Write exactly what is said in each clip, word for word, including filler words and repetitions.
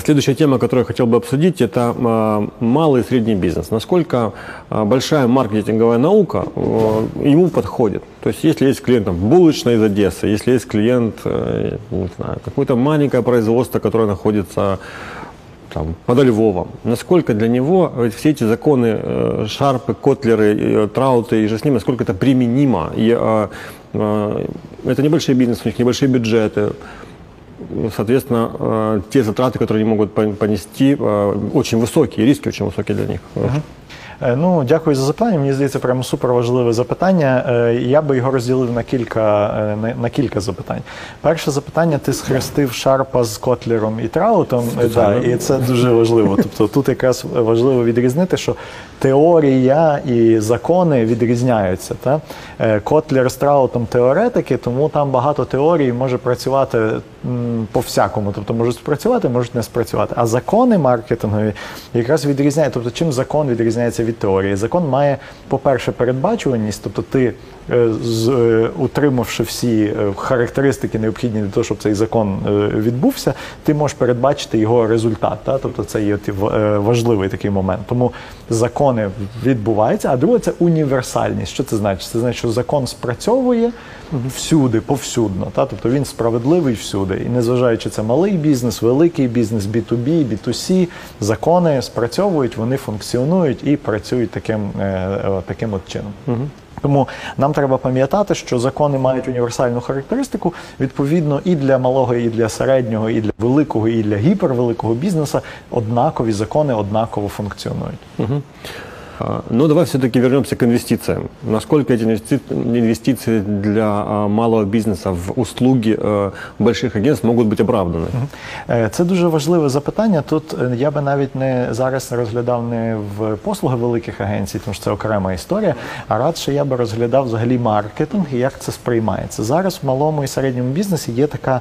Следующая тема, которую я хотел бы обсудить, это малый и средний бизнес. Насколько большая маркетинговая наука ему подходит. То есть, если есть клиент там, булочная из Одессы, если есть клиент, не знаю, какое-то маленькое производство, которое находится там, подо Львовом, насколько для него все эти законы, Шарпы, Котлеры, Трауты и же с ним, насколько это применимо. И, это небольшие бизнесы, у них небольшие бюджеты. Соответственно, те затраты, которые они могут понести, очень високі, риски очень високі для них. Ну, дякую за запитання. Мені здається, прямо суперважливе запитання. Я би його розділив на кілька, на кілька запитань. Перше запитання, ти схрестив Шарпа з Котлером і Траутом, да, і це дуже важливо. Тобто тут якраз важливо відрізнити, що теорія і закони відрізняються. Та? Котлер з Траутом теоретики, тому там багато теорій може працювати по-всякому. Тобто можуть спрацювати, можуть не спрацювати. А закони маркетингові якраз відрізняють. Тобто чим закон відрізняється від теорії. Закон має, по-перше, передбачуваність, тобто ти, з, утримавши всі характеристики, необхідні для того, щоб цей закон відбувся, ти можеш передбачити його результат. Та? Тобто це є важливий такий момент. Тому закони відбуваються, а друге – це універсальність. Що це значить? Це значить, що закон спрацьовує всюди, повсюдно. Та? Тобто він справедливий всюди. І незважаючи, це малий бізнес, великий бізнес, бі ту бі, бі ту сі, закони спрацьовують, вони функціонують і працюють таким, таким от чином. Угу. Тому нам треба пам'ятати, що закони мають універсальну характеристику, відповідно, і для малого, і для середнього, і для великого, і для гіпервеликого бізнесу однакові закони однаково функціонують. Угу. Но давай все-таки вернемся к инвестициям. Насколько эти инвестиции для малого бизнеса в услуги больших агентств могут быть оправданы? Це дуже важливе запитання. Тут я би навіть не зараз розглядав не в послуги великих агенцій, тому що це окрема історія, а радше я би розглядав взагалі маркетинг і як це сприймається. Зараз в малому і середньому бізнесі є така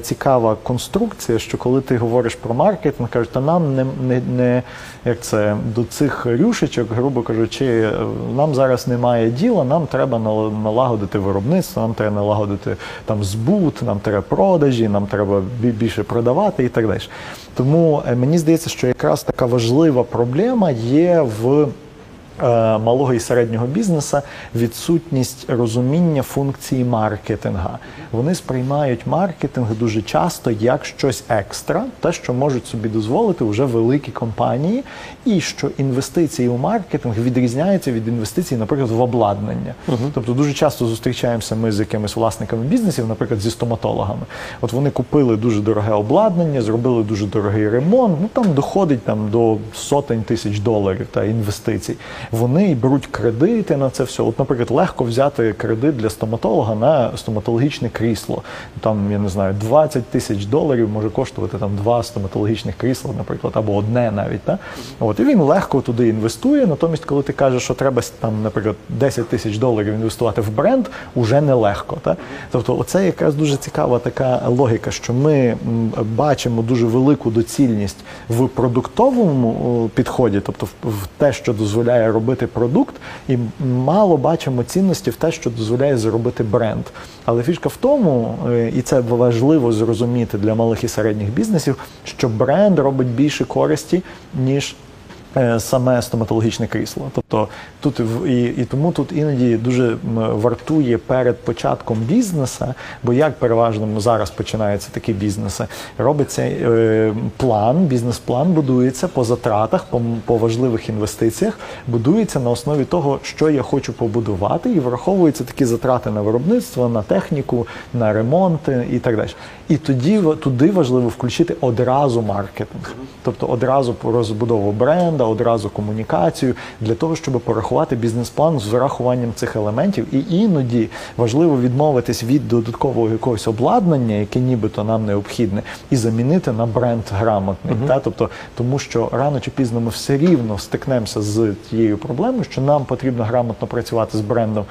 цікава конструкція, що коли ти говориш про маркетинг, кажуть, та нам не, не, не як це, до цих рюшечок, грубо кажучи, нам зараз немає діла, нам треба налагодити виробництво, нам треба налагодити там збут, нам треба продажі, нам треба більше продавати і так далі. Тому мені здається, що якраз така важлива проблема є в малого і середнього бізнесу відсутність розуміння функції маркетинга. Вони сприймають маркетинг дуже часто як щось екстра, те, що можуть собі дозволити вже великі компанії, і що інвестиції у маркетинг відрізняються від інвестицій, наприклад, в обладнання. Угу. Тобто дуже часто зустрічаємося ми з якимись власниками бізнесів, наприклад, зі стоматологами. От вони купили дуже дороге обладнання, зробили дуже дорогий ремонт, ну там доходить там, до сотень тисяч доларів та інвестицій. Вони беруть кредити на це все. От, наприклад, легко взяти кредит для стоматолога на стоматологічне крісло. Там, я не знаю, двадцять тисяч доларів може коштувати там два стоматологічних крісла, наприклад, або одне навіть. Та? От, і він легко туди інвестує. Натомість, коли ти кажеш, що треба, там, наприклад, десять тисяч доларів інвестувати в бренд, уже нелегко. Та? Тобто, оце якраз дуже цікава така логіка, що ми бачимо дуже велику доцільність в продуктовому підході, тобто в те, що дозволяє робити продукт, і мало бачимо цінності в те, що дозволяє зробити бренд. Але фішка в тому, і це важливо зрозуміти для малих і середніх бізнесів, що бренд робить більше користі, ніж саме стоматологічне крісло. Тобто тут і, і тому тут іноді дуже вартує перед початком бізнеса, бо як переважно зараз починаються такі бізнеси, робиться е, план, бізнес-план будується по затратах, по, по важливих інвестиціях, будується на основі того, що я хочу побудувати, і враховуються такі затрати на виробництво, на техніку, на ремонти і так далі. І тоді туди важливо включити одразу маркетинг, тобто одразу розбудову бренду, одразу комунікацію, для того, щоб порахувати бізнес-план з врахуванням цих елементів. І іноді важливо відмовитись від додаткового якогось обладнання, яке нібито нам необхідне, і замінити на бренд грамотний. Угу. Та? Тобто, тому що рано чи пізно ми все рівно стикнемося з тією проблемою, що нам потрібно грамотно працювати з брендом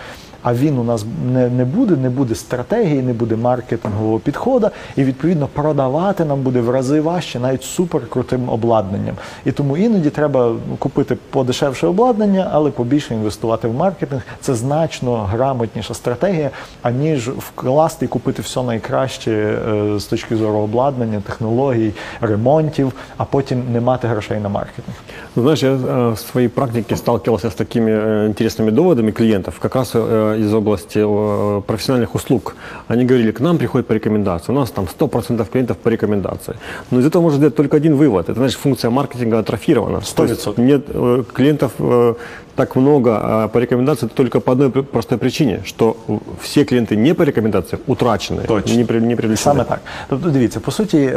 а він у нас не, не буде, не буде стратегії, не буде маркетингового підходу, і, відповідно, продавати нам буде в рази важче, навіть суперкрутим обладнанням. І тому іноді треба купити подешевше обладнання, але побільше інвестувати в маркетинг. Це значно грамотніша стратегія, аніж вкласти і купити все найкраще з точки зору обладнання, технологій, ремонтів, а потім не мати грошей на маркетинг. Знаешь, я в своей практике сталкивался с такими интересными доводами клиентов, как раз из области профессиональных услуг. Они говорили, к нам приходят по рекомендации, у нас там сто процентов клиентов по рекомендации. Но из этого можно сделать только один вывод. Это значит, функция маркетинга атрофирована. сто процентов. Нет клиентов так много по рекомендации только по одной простой причине, что все клиенты не по рекомендации утрачені, не привлечені. Саме так. Тобто, дивіться, по суті,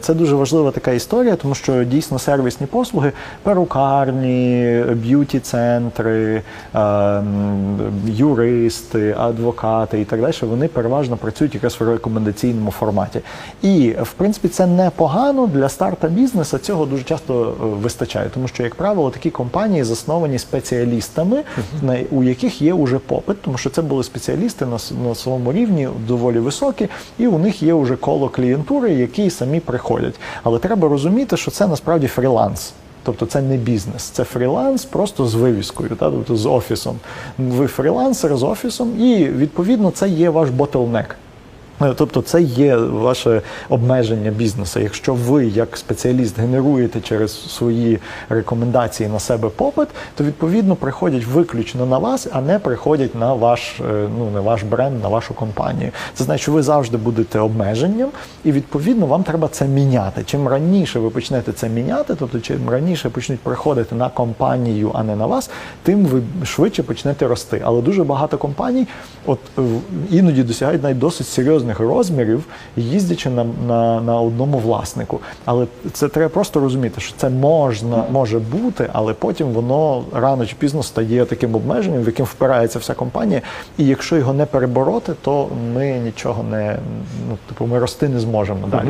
це дуже важлива така історія, тому що дійсно сервісні послуги, перукарні, б'юті-центри, юристи, адвокати і так далі, вони переважно працюють якраз в рекомендаційному форматі. І, в принципі, це непогано для старта бізнесу, цього дуже часто вистачає, тому що, як правило, такі компанії засновані спеціалістами, спеціалістами, у яких є уже попит, тому що це були спеціалісти на, на своєму рівні, доволі високі, і у них є уже коло клієнтури, які самі приходять. Але треба розуміти, що це насправді фріланс. Тобто це не бізнес, це фріланс просто з вивіскою, та, тобто з офісом. Ви фрілансер з офісом, і відповідно це є ваш ботлнек. Тобто це є ваше обмеження бізнесу. Якщо ви, як спеціаліст, генеруєте через свої рекомендації на себе попит, то, відповідно, приходять виключно на вас, а не приходять на ваш, ну, на ваш бренд, на вашу компанію. Це значить, що ви завжди будете обмеженням, і, відповідно, вам треба це міняти. Чим раніше ви почнете це міняти, тобто чим раніше почнуть приходити на компанію, а не на вас, тим ви швидше почнете рости. Але дуже багато компаній от, іноді досягають навіть досить серйозно розмірів, їздячи на, на, на одному власнику. Але це треба просто розуміти, що це можна, може бути, але потім воно рано чи пізно стає таким обмеженням, в яким впирається вся компанія, і якщо його не перебороти, то ми нічого не, ну, типу, ми рости не зможемо далі.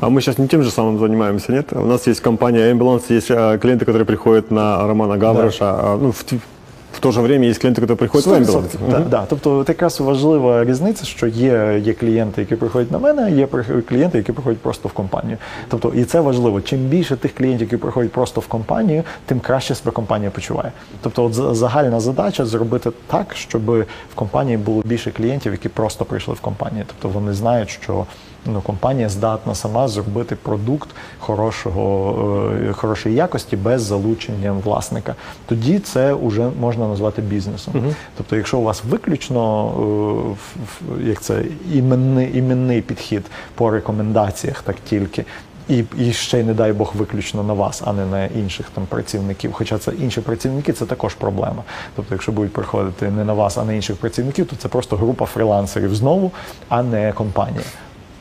А мы сейчас не тем же самым занимаемся, нет? У нас есть компания Ambulance, есть клиенты, которые приходят на Романа Гавриша, да. ну, в В то же время є клієнти, які приходять в Ambulance. Да, угу. да. Тобто якраз важлива різниця, що є, є клієнти, які приходять на мене, є клієнти, які приходять просто в компанію. Тобто, і це важливо. Чим більше тих клієнтів, які приходять просто в компанію, тим краще себе компанія почуває. Тобто от загальна задача зробити так, щоб в компанії було більше клієнтів, які просто прийшли в компанію. Тобто вони знають, що ну, компанія здатна сама зробити продукт хорошого, е, хорошої якості без залучення власника. Тоді це вже можна назвати бізнесом. Угу. Тобто, якщо у вас виключно е, як це, іменний, іменний підхід по рекомендаціях, так тільки, І, і ще, не дай Бог, виключно на вас, а не на інших там працівників. Хоча це інші працівники, це також проблема. Тобто, якщо будуть приходити не на вас, а на інших працівників, то це просто група фрілансерів знову, а не компанія.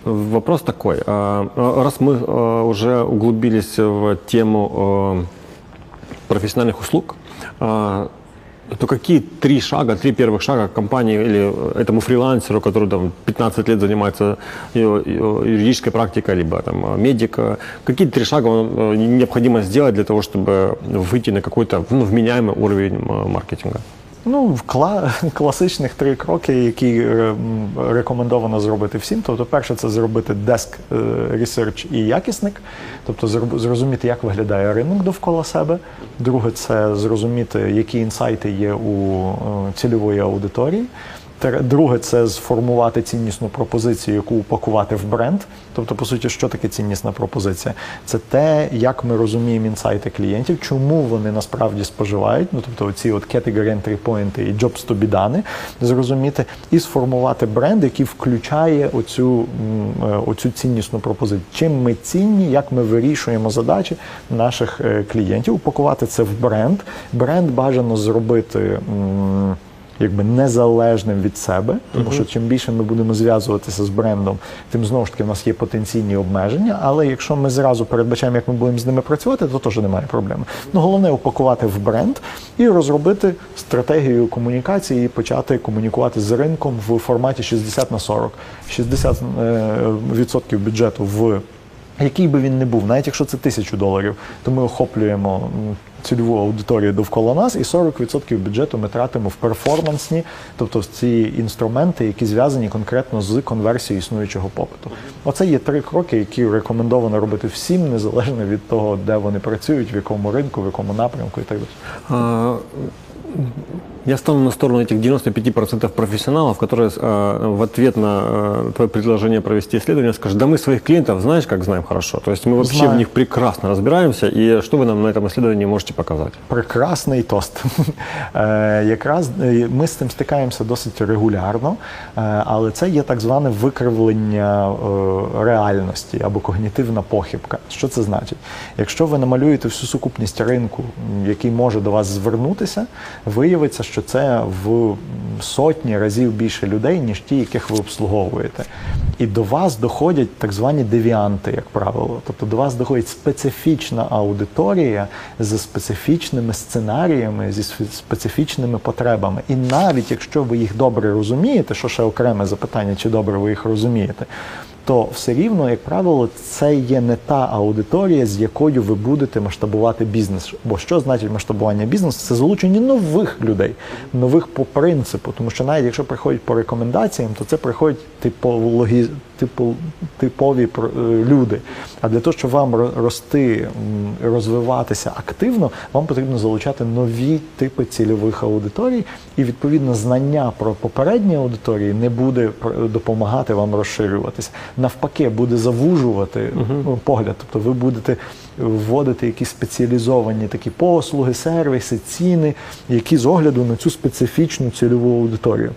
Вопрос такой. Раз мы уже углубились в тему профессиональных услуг, то какие три шага, три первых шага компании или этому фрилансеру, который там пятнадцать лет занимается юридической практикой, либо там медик, какие три шага необходимо сделать для того, чтобы выйти на какой-то ну, вменяемый уровень маркетинга? Ну, класичних три кроки, які рекомендовано зробити всім. Тобто, перше, це зробити desk research і якісник, тобто зрозуміти, як виглядає ринок довкола себе. Друге, це зрозуміти, які інсайти є у цільової аудиторії. Друге – це сформувати ціннісну пропозицію, яку упакувати в бренд. Тобто, по суті, що таке ціннісна пропозиція? Це те, як ми розуміємо інсайти клієнтів, чому вони насправді споживають, ну, тобто оці от category entry point і jobs to be done, зрозуміти, і сформувати бренд, який включає оцю, оцю ціннісну пропозицію. Чим ми цінні, як ми вирішуємо задачі наших клієнтів, упакувати це в бренд. Бренд бажано зробити якби незалежним від себе, тому що чим більше ми будемо зв'язуватися з брендом, тим знову ж таки в нас є потенційні обмеження, але якщо ми зразу передбачаємо, як ми будемо з ними працювати, то теж немає проблем. Ну, головне упакувати в бренд і розробити стратегію комунікації і почати комунікувати з ринком в форматі шістдесят на сорок. шістдесят відсотків бюджету в який би він не був, навіть якщо це тисячу доларів, то ми охоплюємо цільову аудиторію довкола нас, і сорок відсотків бюджету ми тратимо в перформансні, тобто в ці інструменти, які зв'язані конкретно з конверсією існуючого попиту. Оце є три кроки, які рекомендовано робити всім, незалежно від того, де вони працюють, в якому ринку, в якому напрямку і так далі. Я стану на сторону этих девяноста пяти процентов профессионалов, которые э, в ответ на э, твое предложение провести исследование скажут: да мы своих клиентов, знаешь, как знаем хорошо. То есть мы вообще Знаю. в них прекрасно разбираемся. И что вы нам на этом исследовании можете показать? Прекрасний тост. Якраз ми з цим стикаємося досить регулярно, але це є так зване викривлення реальності або когнітивна похибка. Що це значить? Якщо ви намалюєте всю сукупність ринку, який може до вас звернутися, виявиться, що це в сотні разів більше людей, ніж ті, яких ви обслуговуєте. І до вас доходять так звані девіанти, як правило. Тобто до вас доходить специфічна аудиторія зі специфічними сценаріями, зі специфічними потребами. І навіть якщо ви їх добре розумієте, що ще окреме запитання, чи добре ви їх розумієте, то все рівно, як правило, це є не та аудиторія, з якою ви будете масштабувати бізнес. Бо що значить масштабування бізнесу? Це залучення нових людей, нових по принципу. Тому що навіть якщо приходять по рекомендаціям, то це приходять типологі... типу... типові люди. А для того, щоб вам рости, розвиватися активно, вам потрібно залучати нові типи цільових аудиторій. І, відповідно, знання про попередні аудиторії не буде допомагати вам розширюватися. Навпаки, буде завужувати угу. погляд. Тобто ви будете вводити якісь спеціалізовані такі послуги, сервіси, ціни, які з огляду на цю специфічну цільову аудиторію,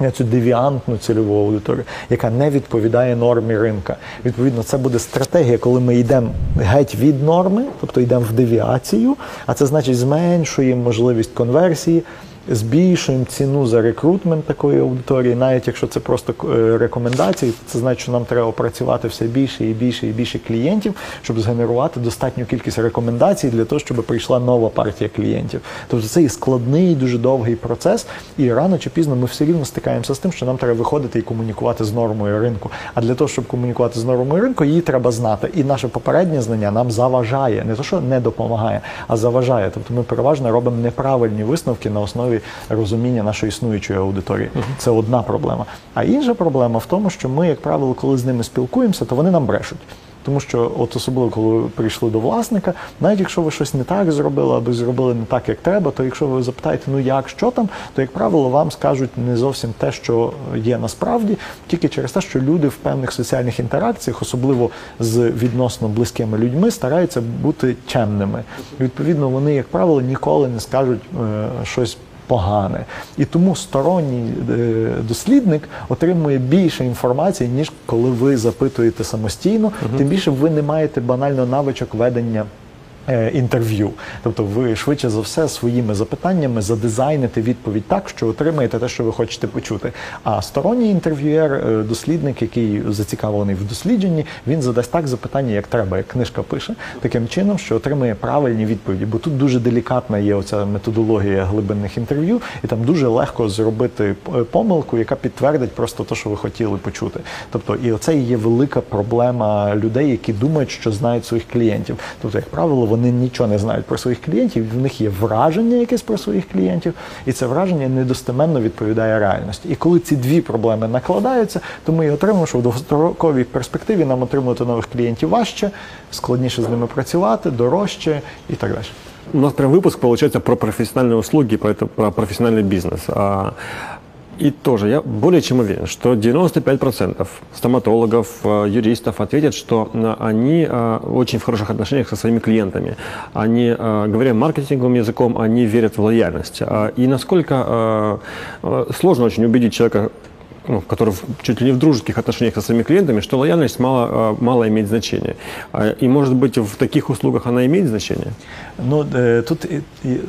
на цю девіантну цільову аудиторію, яка не відповідає нормі ринка. Відповідно, це буде стратегія, коли ми йдемо геть від норми, тобто йдемо в девіацію, а це значить зменшуємо можливість конверсії, збільшуємо ціну за рекрутмент такої аудиторії, навіть якщо це просто рекомендації, це значить, що нам треба опрацювати все більше і більше і більше клієнтів, щоб згенерувати достатню кількість рекомендацій для того, щоб прийшла нова партія клієнтів. Тобто це і складний, дуже довгий процес, і рано чи пізно ми все рівно стикаємося з тим, що нам треба виходити і комунікувати з нормою ринку. А для того, щоб комунікувати з нормою ринку, її треба знати. І наше попереднє знання нам заважає, не то, що не допомагає, а заважає. Тобто ми переважно робимо неправильні висновки на основі розуміння нашої існуючої аудиторії. Uh-huh. Це одна проблема. А інша проблема в тому, що ми, як правило, коли з ними спілкуємося, то вони нам брешуть. Тому що, от особливо, коли прийшли до власника, навіть якщо ви щось не так зробили, або зробили не так, як треба, то якщо ви запитаєте, ну як, що там, то, як правило, вам скажуть не зовсім те, що є насправді, тільки через те, що люди в певних соціальних інтеракціях, особливо з відносно близькими людьми, стараються бути чемними. Відповідно, вони, як правило, ніколи не скажуть е, щось погане. І тому сторонній е, дослідник отримує більше інформації, ніж коли ви запитуєте самостійно, угу. тим більше ви не маєте банально навичок ведення е, інтерв'ю. Тобто ви швидше за все своїми запитаннями задизайните відповідь так, що отримаєте те, що ви хочете почути. А сторонній інтерв'юєр, е, дослідник, який зацікавлений в дослідженні, він задасть так запитання, як треба, як книжка пише, таким чином, що отримає правильні відповіді. Бо тут дуже делікатна є оця методологія глибинних інтерв'ю, і там дуже легко зробити помилку, яка підтвердить просто те, що ви хотіли почути. Тобто, і оце і є велика проблема людей, які думають, що знають своїх клієнтів. Тобто, як правило, вони нічого не знають про своїх клієнтів, в них є враження якесь про своїх клієнтів, і це враження недостеменно відповідає реальності. І коли ці дві проблеми накладаються, то ми і отримуємо, що в довгостроковій перспективі нам отримувати нових клієнтів важче, складніше з ними працювати, дорожче і так далі. У нас прям випуск, получается, про профессиональные услуги, про, это, про профессиональный бизнес. И тоже я более чем уверен, что девяносто пять процентов стоматологов, юристов ответят, что они очень в хороших отношениях со своими клиентами. Они, говоря маркетинговым языком, они верят в лояльность. И насколько сложно очень убедить человека, ну, который чуть ли не в дружеских отношениях со своими клиентами, что лояльность мало, мало имеет значение. И, может быть, в таких услугах она имеет значение? Ну, тут,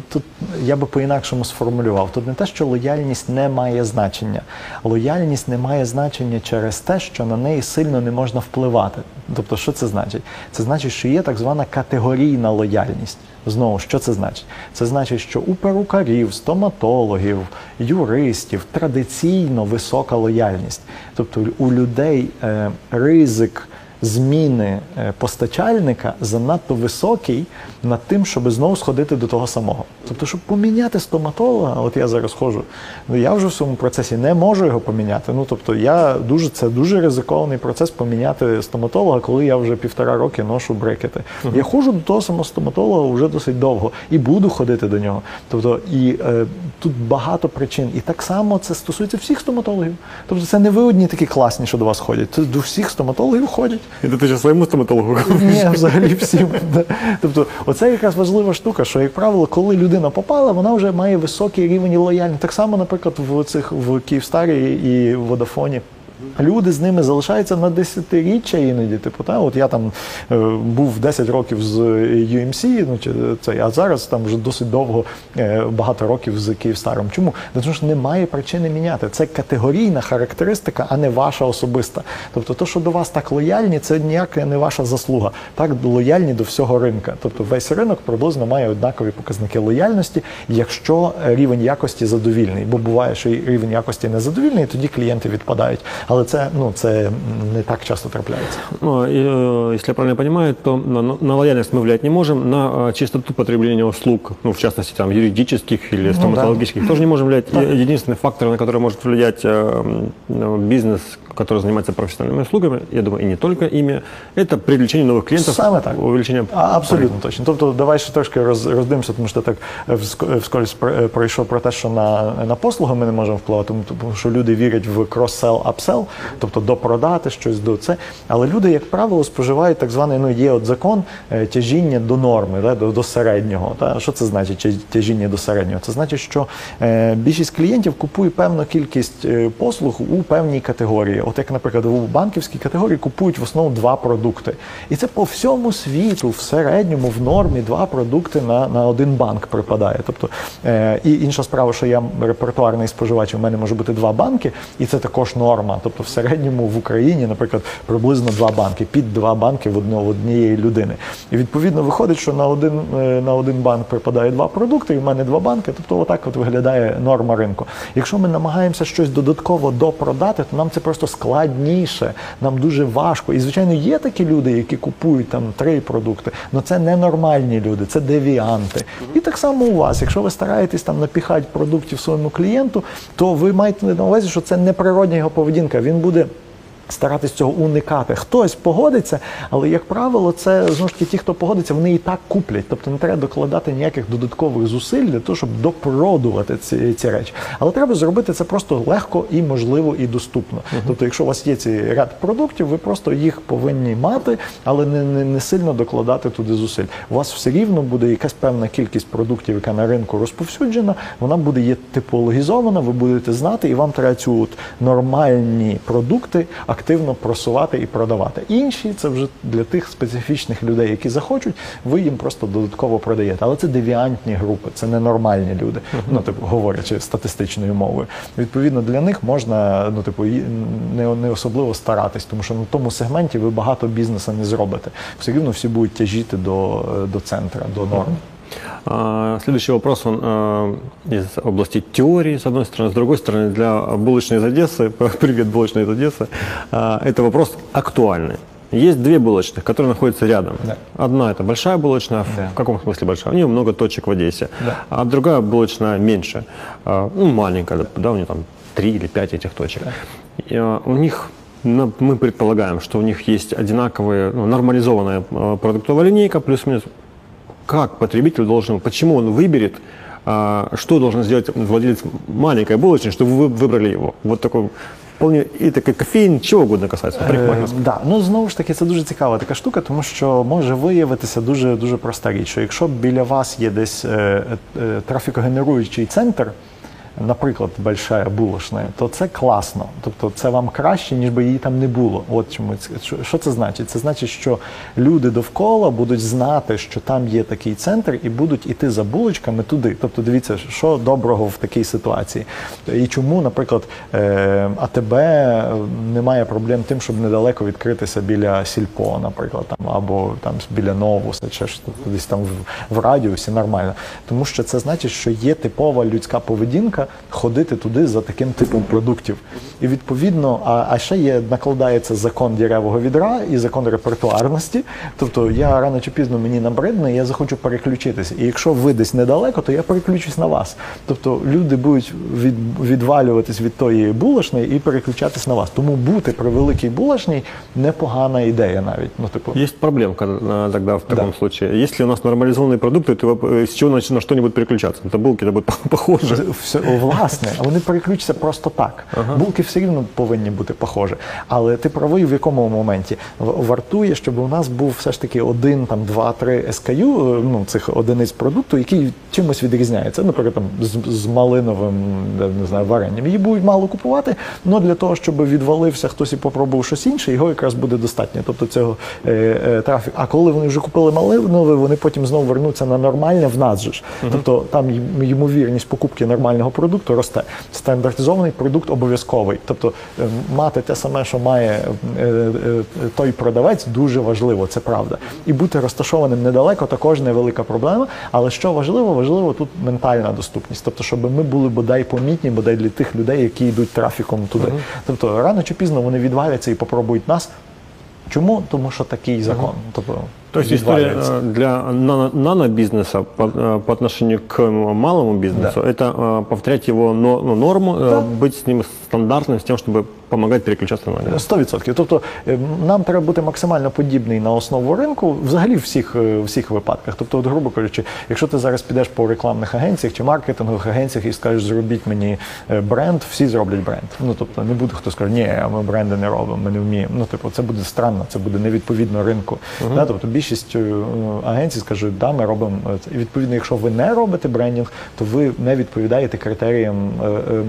тут я би по-інакшому сформулював. Тут не те, що лояльність не має значення. Лояльність не має значення через те, що на неї сильно не можна впливати. Тобто, що це значить? Це значить, що є так звана категорійна лояльність. Знову, що це значить? Це значить, що у перукарів, стоматологів, юристів традиційно висока лояльність. Тобто у людей е, ризик зміни постачальника занадто високий над тим, щоб знову сходити до того самого. Тобто, щоб поміняти стоматолога, от я зараз ходжу, я вже в своєму процесі не можу його поміняти. Ну, тобто, я дуже, це дуже ризикований процес поміняти стоматолога, коли я вже півтора роки ношу брекети. Uh-huh. Я ходжу до того самого стоматолога вже досить довго і буду ходити до нього. Тобто, і е, тут багато причин. І так само це стосується всіх стоматологів. Тобто, це не ви одні такі класні, що до вас ходять. Це до всіх стоматологів ходять. І ти ж своєму стоматологу ходиш? Ні, взагалі всім. Тобто, оце якраз важлива штука, що, як правило, коли людина попала, вона вже має високий рівень лояльності. Так само, наприклад, в цих в Київстарі і в Водафоні. Люди з ними залишаються на десятиріччя іноді. Типу, та? От я там е, був десять років з ю ем сі, ну, чи, це, а зараз там вже досить довго, е, багато років з Київстаром. Чому? Тому що немає причини міняти. Це категорійна характеристика, а не ваша особиста. Тобто, то, що до вас так лояльні, це ніяка не ваша заслуга. Так лояльні до всього ринка. Тобто весь ринок приблизно має однакові показники лояльності, якщо рівень якості задовільний. Бо буває, що рівень якості незадовільний, і тоді клієнти відпадають. Але це, ну, це не так часто трапляется. Ну, и, если я правильно понимаю, то на, на лояльность мы влиять не можем, на частоту потребления услуг, ну, в частности, там, юридических или стоматологических, ну, да. тоже не можем влиять. Да. Единственный фактор, на который может влиять э, бизнес, который занимается профессиональными услугами, я думаю, и не только ими, это привлечение новых клиентов. Саме так. Увеличение... А, абсолютно точно. Тобто, давай ще трошки роз, роздимося, тому що так вскользь пройшов про те, що на, на послуги ми не можемо впливати, тому що люди вірять в крос-сел, апсел, тобто допродати щось до це. Але люди, як правило, споживають так званий, ну, є от закон тяжіння до норми, да, до, до середнього. Та? Що це значить тяжіння до середнього? Це значить, що е, більшість клієнтів купує певну кількість послуг у певній категорії. От як, наприклад, у банківській категорії купують в основному два продукти. І це по всьому світу, в середньому, в нормі, два продукти на, на один банк припадає. Тобто, е, і інша справа, що я репертуарний споживач, у мене може бути два банки, і це також норма. Тобто в середньому в Україні, наприклад, приблизно два банки, під два банки в, одно, в однієї людини. І відповідно виходить, що на один, на один банк припадає два продукти, і в мене два банки, тобто отак от виглядає норма ринку. Якщо ми намагаємося щось додатково допродати, то нам це просто складніше, нам дуже важко. І, звичайно, є такі люди, які купують там три продукти, але це ненормальні люди, це девіанти. І так само у вас, якщо ви стараєтесь там напіхати продуктів своєму клієнту, то ви маєте на увазі, що це неприродня його поведінка. Він буде старатись цього уникати. Хтось погодиться, але, як правило, це, знову ж таки, ті, хто погодиться, вони і так куплять. Тобто не треба докладати ніяких додаткових зусиль для того, щоб допродувати ці, ці речі. Але треба зробити це просто легко і, можливо, і доступно. Uh-huh. Тобто, якщо у вас є ці ряд продуктів, ви просто їх повинні мати, але не, не, не сильно докладати туди зусиль. У вас все рівно буде якась певна кількість продуктів, яка на ринку розповсюджена, вона буде є типологізована, ви будете знати, і вам треба цю от нормальні продукти активно просувати і продавати. Інші – це вже для тих специфічних людей, які захочуть, ви їм просто додатково продаєте. Але це девіантні групи, це ненормальні люди, ну, типу, говорячи статистичною мовою. Відповідно, для них можна, ну, типу, не, не особливо старатись, тому що на тому сегменті ви багато бізнесу не зробите. Все рівно всі будуть тяжіти до, до центра, до норм. Следующий вопрос, он э, из области теории, с одной стороны. С другой стороны, для булочной из Одессы, привет, булочная из Одессы, э, это вопрос актуальный. Есть две булочных, которые находятся рядом. Да. Одна – это большая булочная, да. В каком смысле большая? У нее много точек в Одессе. Да. А другая булочная меньше, э, ну, маленькая, да. Да, у нее там три или пять этих точек. Да. И, э, у них… Мы предполагаем, что у них есть одинаковые, ну, нормализованная продуктовая линейка, плюс-минус. Как потребитель должен, почему он выберет, а, что должен сделать владелец маленькой булочной, чтобы вы выбрали его? Вот такой... І такий кофеїн, чого угодно касається. Е, да. Ну, знову ж таки, це дуже цікава така штука, тому що може виявитися дуже, дуже проста річ, що якщо біля вас є десь е, е, трафікогенеруючий центр, наприклад, большая булочная, то це класно. Тобто це вам краще, ніж би її там не було. От чому що це значить? Це значить, що люди довкола будуть знати, що там є такий центр, і будуть іти за булочками туди. Тобто, дивіться, що доброго в такій ситуації. І чому, наприклад, АТБ немає проблем тим, щоб недалеко відкритися біля Сільпо, наприклад, там, або там біля Новуса, чи десь там в радіусі нормально. Тому що це значить, що є типова людська поведінка, економіка ходити туди за таким типом продуктів. І відповідно, а, а ще є, накладається закон дірявого відра і закон репертуарності. Тобто я рано чи пізно мені набридне, я захочу переключитися. І якщо ви десь недалеко, то я переключусь на вас. Тобто люди будуть від, відвалюватись від тої булочної і переключатись на вас. Тому бути при великій булочній непогана ідея навіть. Ну, типу. Є проблемка тогда в такому да. случае. Якщо у нас нормалізовані продукти, то з чого на що-небудь переключатися? На булки це буде похоже. Все, власне, вони переключаться просто так. Ага. Булки все рівно повинні бути похожі. Але ти правий в якому моменті? Вартує, щоб у нас був все ж таки один, там, два, три ес кей ю, ну, цих одиниць продукту, який чимось відрізняється. Наприклад, там, з, з малиновим, не знаю, варенням. Її будуть мало купувати, але для того, щоб відвалився хтось і попробував щось інше, його якраз буде достатньо. Тобто цього е, е, трафіку. А коли вони вже купили малинове, вони потім знову вернуться на нормальне в нас же ж. Uh-huh. Тобто там ймовірність покупки нормального продукту росте. Стандартизований продукт обов'язковий. Тобто е, мати те саме, що має е, е, той продавець, дуже важливо, це правда. І бути розташованим недалеко також невелика проблема, але що важливо, важливо тут ментальна доступність. Тобто, щоб ми були бодай помітні, бодай для тих людей, які йдуть трафіком туди. Uh-huh. Тобто рано чи пізно вони відваляться і попробують нас. Чому? Тому що такий закон. Uh-huh. Тобто, то есть история для нано-бизнеса по, по отношению к малому бизнесу, да. это повторять его норму, да. быть с ним стандартным, с тем, чтобы помогать переключаться на нього. сто відсотків. Тобто нам треба бути максимально подібний на основу ринку, взагалі в всіх, всіх випадках. Тобто, от, грубо кажучи, якщо ти зараз підеш по рекламних агенціях чи маркетингових агенціях і скажеш, зробіть мені бренд, всі зроблять бренд. Ну, тобто, не буде хто скаже, ні, ми бренди не робимо, ми не вміємо. Ну, типу, це буде странно, це буде невідповідно ринку. Uh-huh. Да? Тобто, більшість агенцій скажуть, да, ми робимо. І відповідно, якщо ви не робите брендінг, то ви не відповідаєте критеріям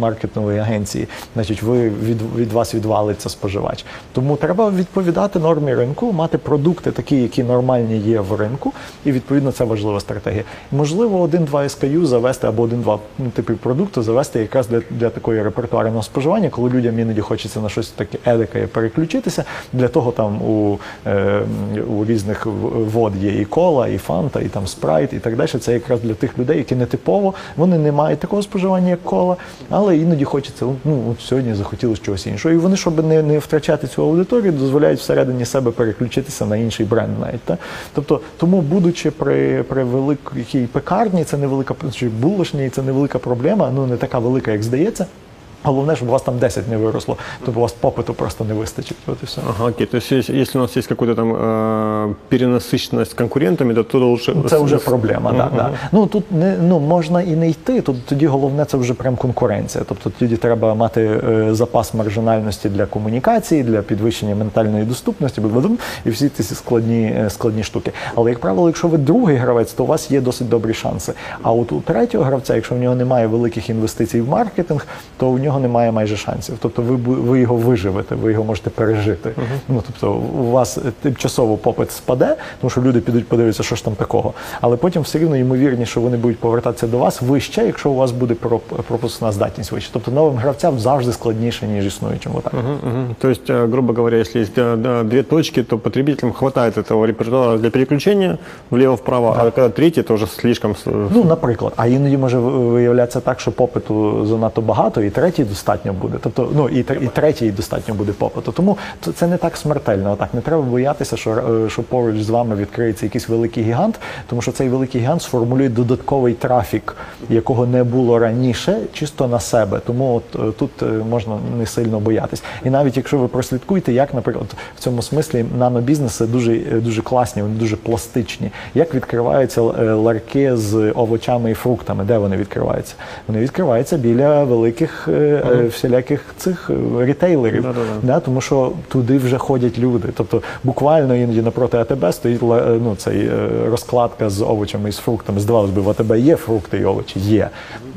маркетингової агенції. Значить, ви від, від вас відвалиться споживач. Тому треба відповідати нормі ринку, мати продукти такі, які нормальні є в ринку, і відповідно це важлива стратегія. Можливо, один-два ес кей ю завести або один-два типів продукту завести якраз для, для такої репертуарного споживання, коли людям іноді хочеться на щось таке едике переключитися. Для того там у, е, у різних вод є і кола, і фанта, і там спрайт, і так далі. Це якраз для тих людей, які нетипово, вони не мають такого споживання, як кола, але іноді хочеться, ну, сьогодні захотілося чогось іншого. І вони, щоб не, не втрачати цю аудиторію, дозволяють всередині себе переключитися на інший бренд навіть. Та? Тобто, тому, будучи при, при великій пекарні, це невелика, чи булочній, це невелика проблема, ну, не така велика, як здається. Головне, щоб у вас там десять не виросло, то у вас попиту просто не вистачить. Вот и все. Ага, окей. То есть, если у нас есть какая-то там э, перенасыщенность конкурентами, то туда лучше... Це вже проблема, так. Mm-hmm. Да, да. Ну, тут не, ну, можна і не йти, тут, тоді головне, це вже прям конкуренція. Тобто, тоді треба мати е, запас маржинальності для комунікації, для підвищення ментальної доступності, і всі ці складні, складні штуки. Але, як правило, якщо ви другий гравець, то у вас є досить добрі шанси. А от у третього гравця, якщо в нього немає великих інвестицій в маркетинг, то у нього немає майже шансів. Тобто ви, ви його виживете, ви його можете пережити. Uh-huh. Ну, тобто у вас тимчасово попит спаде, тому що люди підуть подивитися, що ж там такого. Але потім все рівно ймовірніше, що вони будуть повертатися до вас вище, якщо у вас буде пропускна здатність вище. Тобто новим гравцям завжди складніше, ніж існуючим. Вот так. Uh-huh, uh-huh. То есть, грубо говоря, если есть две точки, то потребителям хватает этого репертуара для переключения влево-вправо, uh-huh. а когда третій, то вже слишком... Ну, наприклад. А іноді може виявлятися так, що попиту занадто багато, і третій достатньо буде. Тобто, ну, і, і третій достатньо буде попиту. Тому це не так смертельно. Так, не треба боятися, що, що поруч з вами відкриється якийсь великий гігант, тому що цей великий гігант сформулює додатковий трафік, якого не було раніше, чисто на себе. Тому от, тут можна не сильно боятись. І навіть якщо ви прослідкуєте, як, наприклад, в цьому смислі нанобізнеси дуже, дуже класні, вони дуже пластичні. Як відкриваються ларки з овочами і фруктами? Де вони відкриваються? Вони відкриваються біля великих Uh-huh. всіляких цих рітейлерів, да, да, да. Да, тому що туди вже ходять люди. Тобто буквально іноді напроти АТБ стоїть, ну, цей, розкладка з овочами і з фруктами. Здавалось би, в АТБ є фрукти і овочі? Є.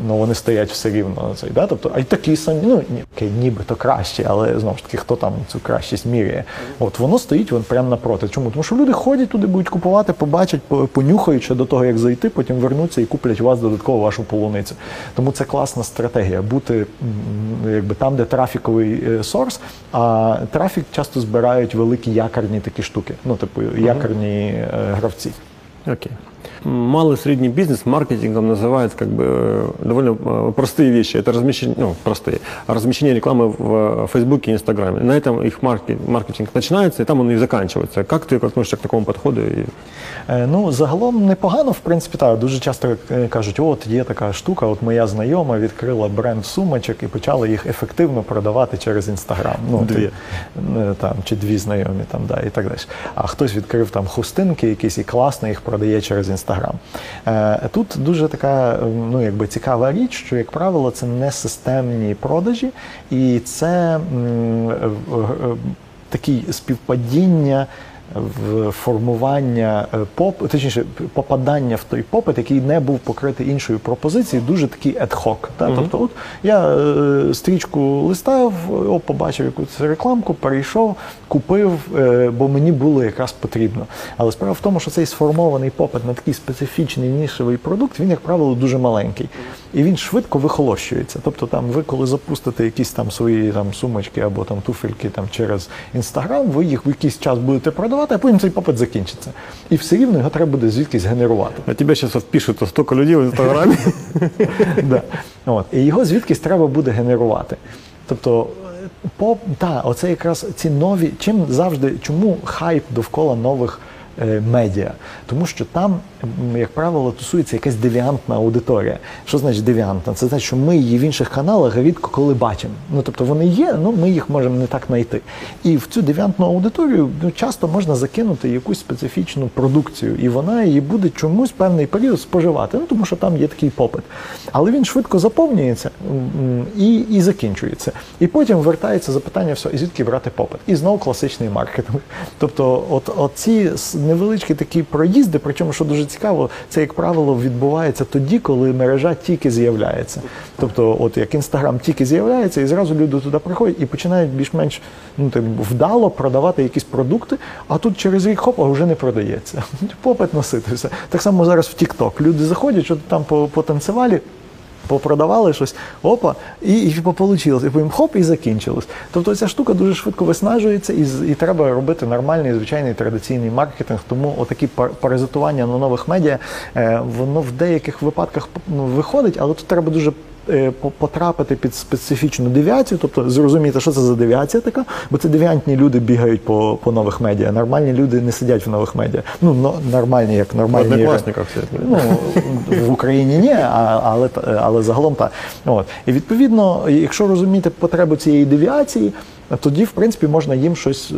Ну вони стоять все рівно. Цей, да? Тобто, а й такі самі, ну, ні, нібито краще, але знову ж таки, хто там цю кращість міряє? От воно стоїть вон прямо напроти. Чому? Тому що люди ходять туди, будуть купувати, побачать, понюхають ще до того, як зайти, потім вернуться і куплять у вас додатково вашу полуницю. Тому це класна стратегія. Бути якби там, де трафіковий сорс, а трафік часто збирають великі якорні такі штуки, ну, типу, якорні mm-hmm. гравці. Окей. Okay. Малый и средний бизнес маркетингом называют как бы довольно простые вещи. Это размещение, ну, простые, размещение рекламы в Фейсбуке и Инстаграме. На этом их маркетинг начинается, и там он и заканчивается. Как ты относишься к такому подходу? Ну, загалом непогано, в принципі, так. Дуже часто кажуть, от є така штука, от моя знайома відкрила бренд сумочок і почала їх ефективно продавати через Інстаграм. Ну, дві. Ти, там, чи дві знайомі, там, да, і так далі. А хтось відкрив там хустинки якісь і класно їх продає через Інстаграм. Тут дуже така, ну, якби цікава річ, що, як правило, це не системні продажі, і це такі співпадіння в формування поп, точніше, попадання в той попит, який не був покритий іншою пропозицією, дуже такий ед-хок. Та? Mm-hmm. Тобто, от я е, стрічку листав, о, побачив якусь рекламку, перейшов, купив, е, бо мені було якраз потрібно. Але справа в тому, що цей сформований попит на такий специфічний нішевий продукт, він, як правило, дуже маленький. І він швидко вихолощується. Тобто, там, ви коли запустите якісь там свої там, сумочки або там, туфельки там, через Інстаграм, ви їх в якийсь час будете продавати, а потім цей попит закінчиться. І все рівно його треба буде звідкись генерувати. А тебе зараз впишуть стільки людей в Інстаграмі. І його звідкись треба буде генерувати. Тобто, та, оце якраз ці нові, чим завжди, чому хайп довкола нових медіа? Тому що там, як правило, тусується якась девіантна аудиторія. Що значить девіантна? Це те, що ми її в інших каналах рідко коли бачимо. Ну, тобто вони є, але ми їх можемо не так знайти. І в цю девіантну аудиторію, ну, часто можна закинути якусь специфічну продукцію, і вона її буде чомусь певний період споживати, ну, тому що там є такий попит. Але він швидко заповнюється і, і закінчується. І потім вертається запитання, все, і звідки брати попит? І знову класичний маркетинг. Тобто от, от ці невеличкі такі проїзди, причому, що дуже цікаво, це, як правило, відбувається тоді, коли мережа тільки з'являється. Тобто, от як Інстаграм тільки з'являється, і зразу люди туди приходять і починають більш-менш, ну, так, вдало продавати якісь продукти, а тут через рік, хоп, а вже не продається. Попит наситився. Так само зараз в Тік-Ток. Люди заходять, що там потанцювали, попродавали щось, опа, і, і получилось, і потім хоп, і закінчилось. Тобто ця штука дуже швидко виснажується, і, і треба робити нормальний, звичайний, традиційний маркетинг, тому отакі пар- паразитування на нових медіа, е, воно в деяких випадках, ну, виходить, але тут треба дуже потрапити під специфічну девіацію, тобто зрозуміти, що це за девіація така, бо це девіантні люди бігають по, по нових медіа, нормальні люди не сидять в нових медіа. Ну, но, нормальні, як нормальні... В однокласниках все. Ну, в Україні ні, а, але, але загалом так. От. І відповідно, якщо розуміти потребу цієї девіації, тоді, в принципі, можна їм щось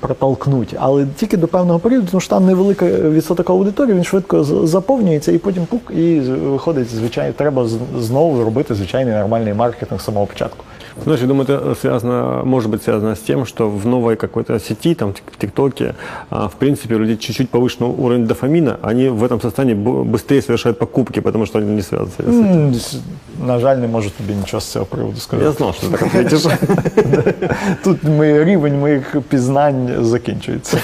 протолкнути. Але тільки до певного періоду, тому що там невелика відсоток аудиторії, він швидко заповнюється, і потім пук, і виходить, звичайно, треба знову робити звичайний нормальний маркетинг з самого початку. Знаешь, я думаю, это связано, может быть связано с тем, что в новой какой-то сети, там, в ТикТоке, в принципе, у людей чуть-чуть повышенный уровень дофамина, они в этом состоянии быстрее совершают покупки, потому что они не связаны с этим. На жаль, не можу тобі нічого з цього приводу сказати. Я знав, що ти так ответиш. Тут рівень моїх пізнань закінчується.